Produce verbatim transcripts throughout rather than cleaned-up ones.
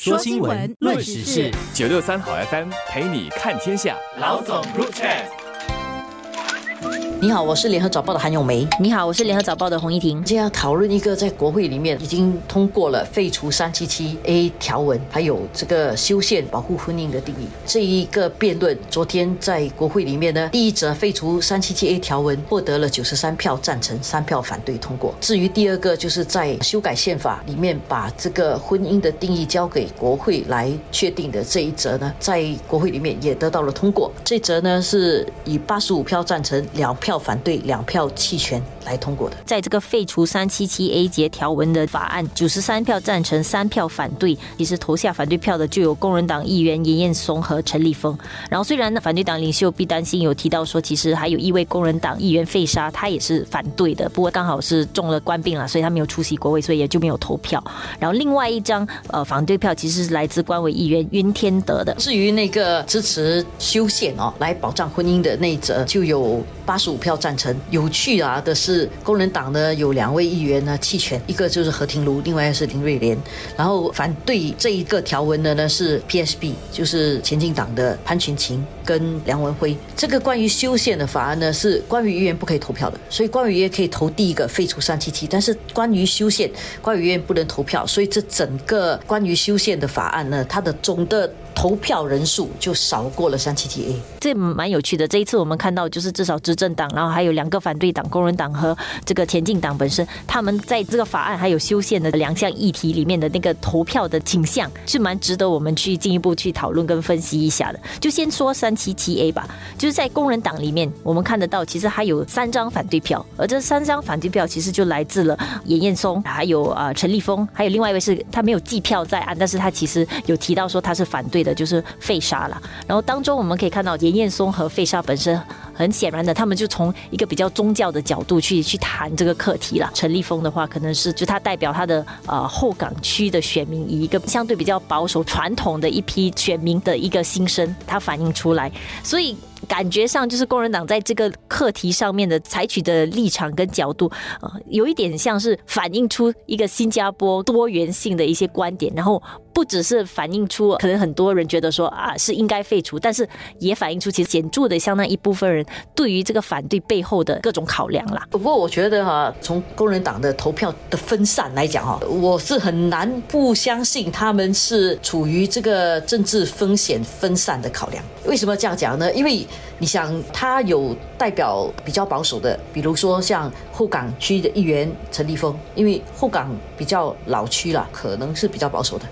说新闻，论时事，九六三好 F M 陪你看天下。老总入场。 你好，我是联合早报的韩咏梅。你好，我是联合早报的洪一婷。今天要讨论一个在国会里面已经通过了废除 三七七A 条文，还有这个修宪保护婚姻的定义。这一个辩论，昨天在国会里面呢，第一则废除 三七七A 条文获得了九十三票赞成，三票反对通过。至于第二个，就是在修改宪法里面把这个婚姻的定义交给国会来确定的这一则呢，在国会里面也得到了通过。这则呢是以八十五票赞成，两票。 票反对，两票弃权来通过的。在这个废除 三七七A 节条文的法案， 九十三票赞成，三票反对。其实投下反对票的就有工人党议员严彦松和陈立峰。然后虽然反对党领袖毕丹欣有提到说，其实还有一位工人党议员费沙，他也是反对的，不过刚好是中了官病了，所以他没有出席国会，所以也就没有投票。然后另外一张呃反对票其实是来自官委议员云天德的。至于那个支持修宪哦来保障婚姻的那一则，就有八十五。 票赞成。有趣啊的是，工人党呢有两位议员呢弃权，一个就是何庭庐，另外一个是林瑞莲。然后反对这一个条文的呢是 P S B， 就是前进党的潘群琴跟梁文辉。这个关于修宪的法案呢，是关于议员不可以投票的，所以关于议员可以投第一个废除三七七，但是关于修宪，关于议员不能投票，所以这整个关于修宪的法案呢，它的总的 投票人数就少过了 三七七A， 这蛮有趣的。这一次我们看到，就是至少执政党，然后还有两个反对党，工人党和这个前进党本身，他们在这个法案还有修宪的两项议题里面的那个投票的倾向，是蛮值得我们去进一步去讨论跟分析一下的。就先说 三七七A 吧，就是在工人党里面，我们看得到其实还有三张反对票，而这三张反对票其实就来自了严彦松，还有啊陈立峰，还有另外一位是他没有计票在案，但是他其实有提到说他是反对的。 就是费沙了，然后当中我们可以看到严彦松和费沙本身。 很显然的，他们就从一个比较宗教的角度去去谈这个课题了。陈立峰的话，可能是就他代表他的呃后港区的选民，以一个相对比较保守传统的一批选民的一个心声，他反映出来。所以感觉上就是工人党在这个课题上面的采取的立场跟角度，呃，有一点像是反映出一个新加坡多元性的一些观点，然后不只是反映出可能很多人觉得说啊是应该废除，但是也反映出其实显著的相当一部分人 对于这个反对背后的各种考量啦。不过我觉得哈、啊，从工人党的投票的分散来讲哈、啊，我是很难不相信他们是处于这个政治风险分散的考量。为什么这样讲呢？因为你想，他有代表比较保守的，比如说像后港区的议员陈立峰，因为后港比较老区啦，可能是比较保守的。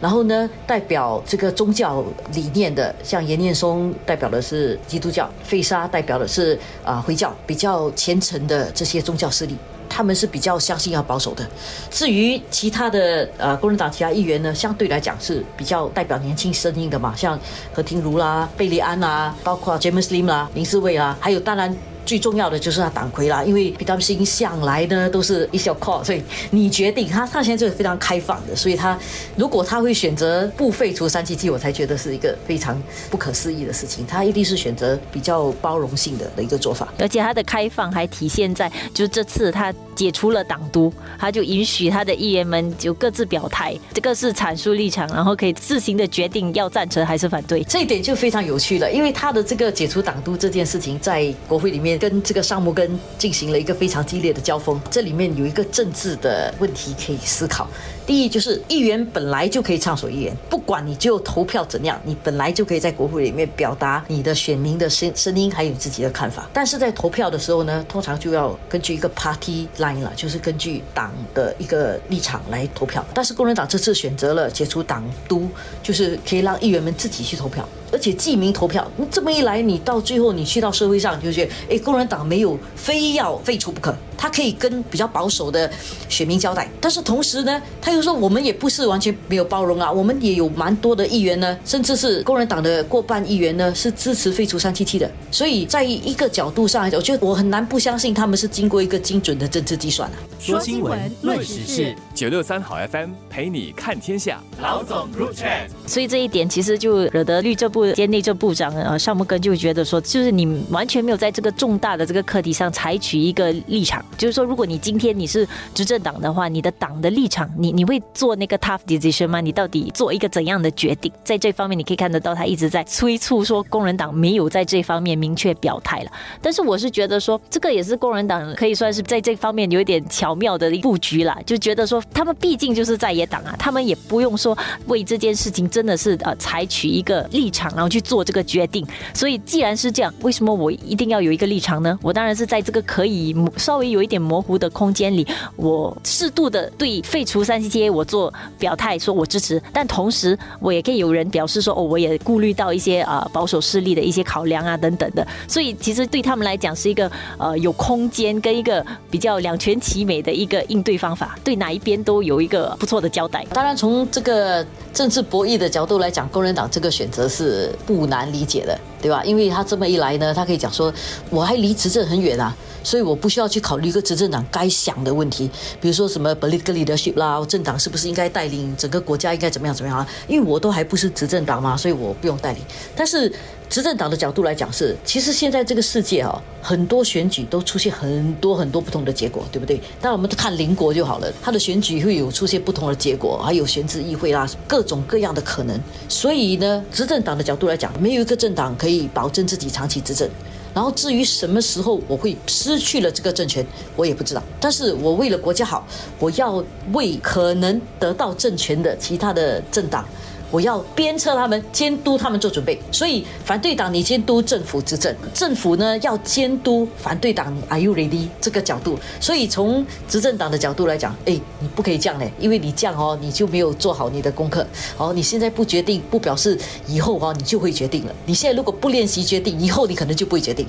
然后呢，代表这个宗教理念的，像严念松代表的是基督教，费沙代表 表的是啊回教比较虔诚的这些宗教势力，他们是比较相信要保守的。至于其他的呃工人党其他议员呢，相对来讲是比较代表年轻声音的嘛，像何庭儒啦、贝利安啦，包括 James Lim 啦、林世卫啦，还有当然 最重要的就是他党魁啦，因为毕丹欣向来呢都是一小 call， 所以你决定他，他现在就是非常开放的，所以他如果他会选择不废除三七七，我才觉得是一个非常不可思议的事情。他一定是选择比较包容性的的一个做法，而且他的开放还体现在就是这次他解除了党督，他就允许他的议员们就各自表态，这个是阐述立场，然后可以自行的决定要赞成还是反对。这一点就非常有趣了，因为他的这个解除党督这件事情在国会里面 跟这个上摩根进行了一个非常激烈的交锋，这里面有一个政治的问题可以思考。第一就是议员本来就可以畅所欲言，不管你就投票怎样，你本来就可以在国会里面表达你的选民的声声音，还有你自己的看法。但是在投票的时候呢，通常就要根据一个 party line 了，就是根据党的一个立场来投票。但是工人党这次选择了解除党督，就是可以让议员们自己去投票，而且记名投票。这么一来，你到最后你去到社会上就觉得，哎， 工人党没有非要废除不可，他可以跟比较保守的选民交代，但是同时呢，他又说我们也不是完全没有包容啊，我们也有蛮多的议员呢，甚至是工人党的过半议员呢是支持废除三七七的，所以在一个角度上，我觉得我很难不相信他们是经过一个精准的政治计算啊。说新闻，论时事，九六三好 F M 陪你看天下，老总入场。所以这一点其实就惹得律政部部兼内政部长呃邵木根就觉得说，就是你完全没有在这个重大的这个课题上采取一个立场，就是说如果你今天你是执政党的话，你的党的立场，你你会做那个 tough decision 吗？你到底做一个怎样的决定？在这方面你可以看得到他一直在催促说工人党没有在这方面明确表态了。但是我是觉得说这个也是工人党可以算是在这方面有一点巧妙的布局啦，就觉得说他们毕竟就是在野党啊，他们也不用说为这件事情真的是呃采取一个立场然后去做这个决定。所以既然是这样，为什么我一定要有一个立场呢？我当然是在这个可以稍微有一点模糊的空间里，我适度的对废除 三七七A 我做表态说我支持，但同时我也可以有人表示说、哦、我也顾虑到一些、呃、保守势力的一些考量啊等等的。所以其实对他们来讲是一个、呃、有空间跟一个比较两全其美的一个应对方法，对哪一边都有一个不错的交代。当然从这个政治博弈的角度来讲，工人党这个选择是不难理解的，对吧？因为他这么一来呢，他可以讲说我还离执政很远啊，所以我不需要去考虑一个执政党该想的问题，比如说什么 political leadership 啦，政党是不是应该带领整个国家应该怎么样怎么样啊？因为我都还不是执政党嘛，所以我不用带领。但是执政党的角度来讲是，其实现在这个世界啊、哦，很多选举都出现很多很多不同的结果，对不对？当然我们都看邻国就好了，他的选举会有出现不同的结果，还有选制议会啦，各种各样的可能。所以呢，执政党的角度来讲，没有一个政党可以保证自己长期执政。然后至于什么时候我会失去了这个政权，我也不知道。但是我为了国家好，我要为可能得到政权的其他的政党，我要鞭策他们，监督他们做准备。所以反对党你监督政府执政，政府呢要监督反对党你 Are you ready 这个角度。所以从执政党的角度来讲，哎，你不可以这样嘞，因为你这样哦，你就没有做好你的功课哦。你现在不决定，不表示以后哦你就会决定了。你现在如果不练习决定，以后你可能就不会决定。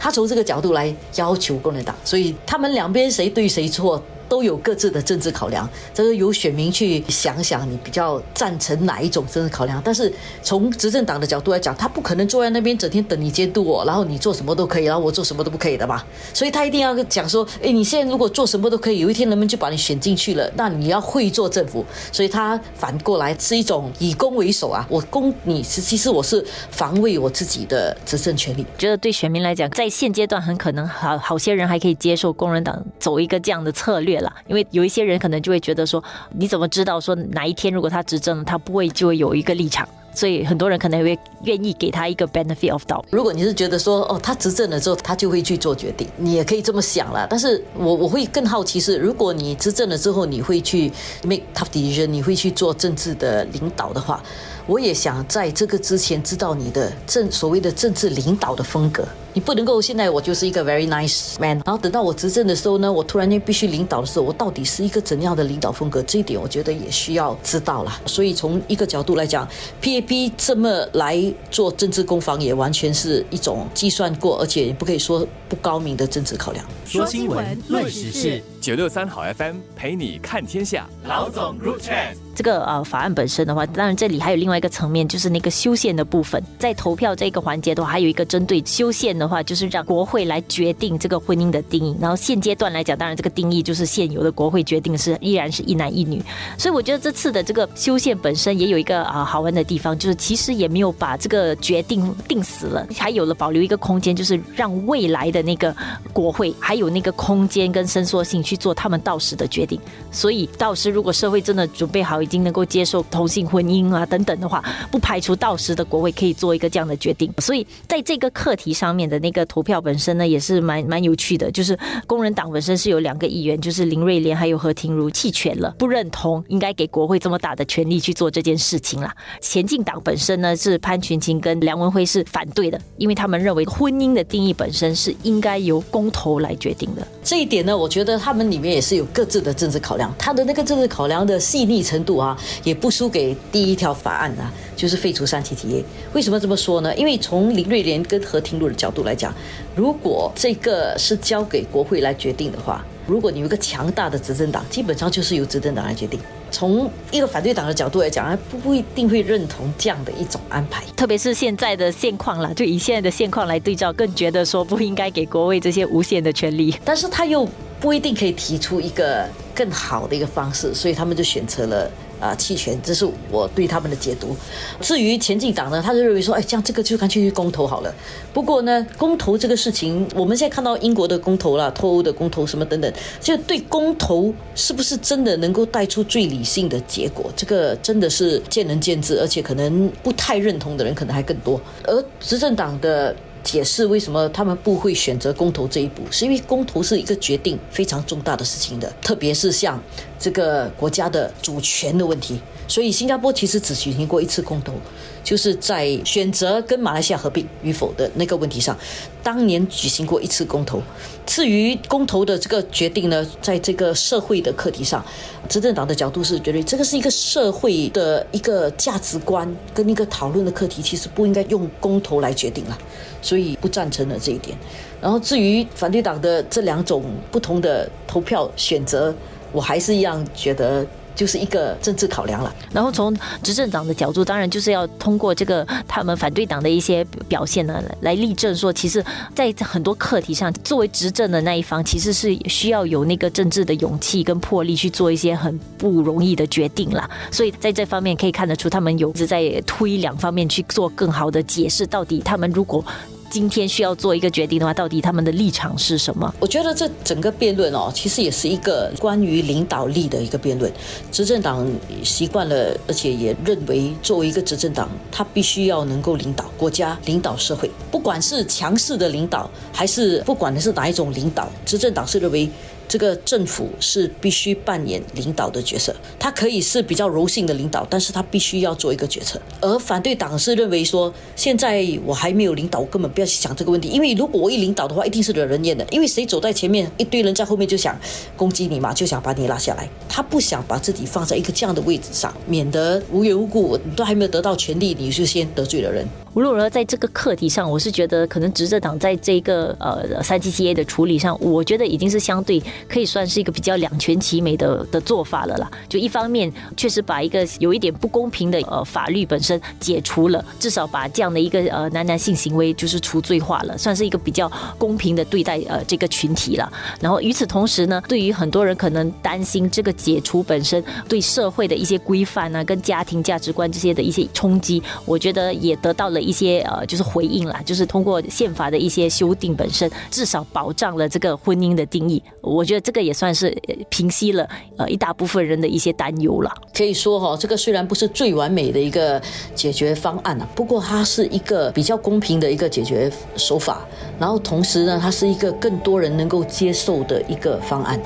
他从这个角度来要求工人党，所以他们两边谁对谁错，都有各自的政治考量，这是由选民去想想你比较赞成哪一种政治考量。但是从执政党的角度来讲，他不可能坐在那边整天等你监督我，然后你做什么都可以，然后我做什么都不可以的嘛。所以他一定要讲说，哎，你现在如果做什么都可以，有一天人们就把你选进去了，那你要会做政府。所以他反过来是一种以攻为守啊，我攻你，其实我是防卫我自己的执政权利。觉得对选民来讲，在现阶段很可能 好, 好些人还可以接受工人党走一个这样的策略，因为有一些人可能就会觉得说，你怎么知道说哪一天如果他执政了，他不会就会有一个立场，所以很多人可能会愿意给他一个 benefit of doubt。 如果你是觉得说哦，他执政了之后他就会去做决定，你也可以这么想啦。但是我我会更好奇是，如果你执政了之后你会去 make tough decision， 你会去做政治的领导的话，我也想在这个之前知道你的政所谓的政治领导的风格。你不能够现在我就是一个 very nice man， 然后等到我执政的时候呢，我突然间必须领导的时候，我到底是一个怎样的领导风格，这一点我觉得也需要知道啦。所以从一个角度来讲， P A P 这么来做政治攻防，也完全是一种计算过，而且也不可以说不高明的政治考量。说新闻，论时事，九六三好 F M 陪你看天下。老总 Group Chat。这个、呃、法案本身的话，当然这里还有另外一个层面，就是那个修宪的部分。在投票这个环节的话，还有一个针对修宪的话，就是让国会来决定这个婚姻的定义。然后现阶段来讲，当然这个定义就是现有的国会决定是依然是一男一女。所以我觉得这次的这个修宪本身也有一个、呃、好玩的地方，就是其实也没有把这个决定定死了，还有了保留一个空间，就是让未来的那个国会还有那个空间跟伸缩性去做他们到时的决定。所以到时如果社会真的准备好已经能够接受同性婚姻啊等等的话，不排除到时的国会可以做一个这样的决定。所以在这个课题上面的那个投票本身呢，也是蛮蛮有趣的。就是工人党本身是有两个议员，就是林瑞莲还有何庭如弃权了，不认同应该给国会这么大的权力去做这件事情啦。前进党本身呢，是潘群琴跟梁文辉是反对的，因为他们认为婚姻的定义本身是应该由公投来决定的。这一点呢，我觉得他们里面也是有各自的政治考量，他的那个政治考量的细腻程度啊，也不输给第一条法案啊，就是废除 三七七A。 为什么这么说呢？因为从林瑞莲跟何庭如的角度来讲，如果这个是交给国会来决定的话，如果你有一个强大的执政党，基本上就是由执政党来决定。从一个反对党的角度来讲，他不一定会认同这样的一种安排，特别是现在的现况啦，就以现在的现况来对照，更觉得说不应该给国会这些无限的权利，但是他又不一定可以提出一个更好的一个方式，所以他们就选择了啊弃权，这是我对他们的解读。至于前进党呢，他就认为说，哎，这样这个就干脆去公投好了。不过呢，公投这个事情，我们现在看到英国的公投啦、脱欧的公投什么等等，就对公投是不是真的能够带出最理性的结果，这个真的是见仁见智，而且可能不太认同的人可能还更多。而执政党的解释为什么他们不会选择公投这一步，是因为公投是一个决定非常重大的事情的，特别是像这个国家的主权的问题。所以新加坡其实只举行过一次公投，就是在选择跟马来西亚合并与否的那个问题上，当年举行过一次公投。至于公投的这个决定呢，在这个社会的课题上，执政党的角度是觉得这个是一个社会的一个价值观跟一个讨论的课题，其实不应该用公投来决定了，所以不赞成了这一点。然后至于反对党的这两种不同的投票选择，我还是一样觉得就是一个政治考量了。然后从执政党的角度，当然就是要通过这个他们反对党的一些表现呢，来例证说，其实在很多课题上，作为执政的那一方，其实是需要有那个政治的勇气跟魄力去做一些很不容易的决定啦。所以在这方面可以看得出，他们有在推两方面去做更好的解释，到底他们如果今天需要做一个决定的话，到底他们的立场是什么？我觉得这整个辩论哦，其实也是一个关于领导力的一个辩论。执政党习惯了，而且也认为作为一个执政党，他必须要能够领导国家、领导社会，不管是强势的领导，还是不管是哪一种领导，执政党是认为这个政府是必须扮演领导的角色，他可以是比较柔性的领导，但是他必须要做一个决策。而反对党是认为说，现在我还没有领导，我根本不要去想这个问题，因为如果我一领导的话，一定是惹人厌的，因为谁走在前面，一堆人在后面就想攻击你嘛，就想把你拉下来。他不想把自己放在一个这样的位置上，免得无缘无故你都还没有得到权利，你就先得罪了人。无论如何，在这个课题上，我是觉得可能执政党在这个呃三七七A 的处理上，我觉得已经是相对可以算是一个比较两全其美 的, 的做法了啦。就一方面确实把一个有一点不公平的、呃、法律本身解除了，至少把这样的一个呃男男性行为就是除罪化了，算是一个比较公平的对待呃这个群体了。然后与此同时呢，对于很多人可能担心这个解除本身对社会的一些规范啊，跟家庭价值观这些的一些冲击，我觉得也得到了一些呃就是回应啦，就是通过宪法的一些修订本身，至少保障了这个婚姻的定义。我觉得这个也算是平息了呃一大部分人的一些担忧了。可以说哈、哦，这个虽然不是最完美的一个解决方案、啊、不过它是一个比较公平的一个解决手法，然后同时呢，它是一个更多人能够接受的一个方案。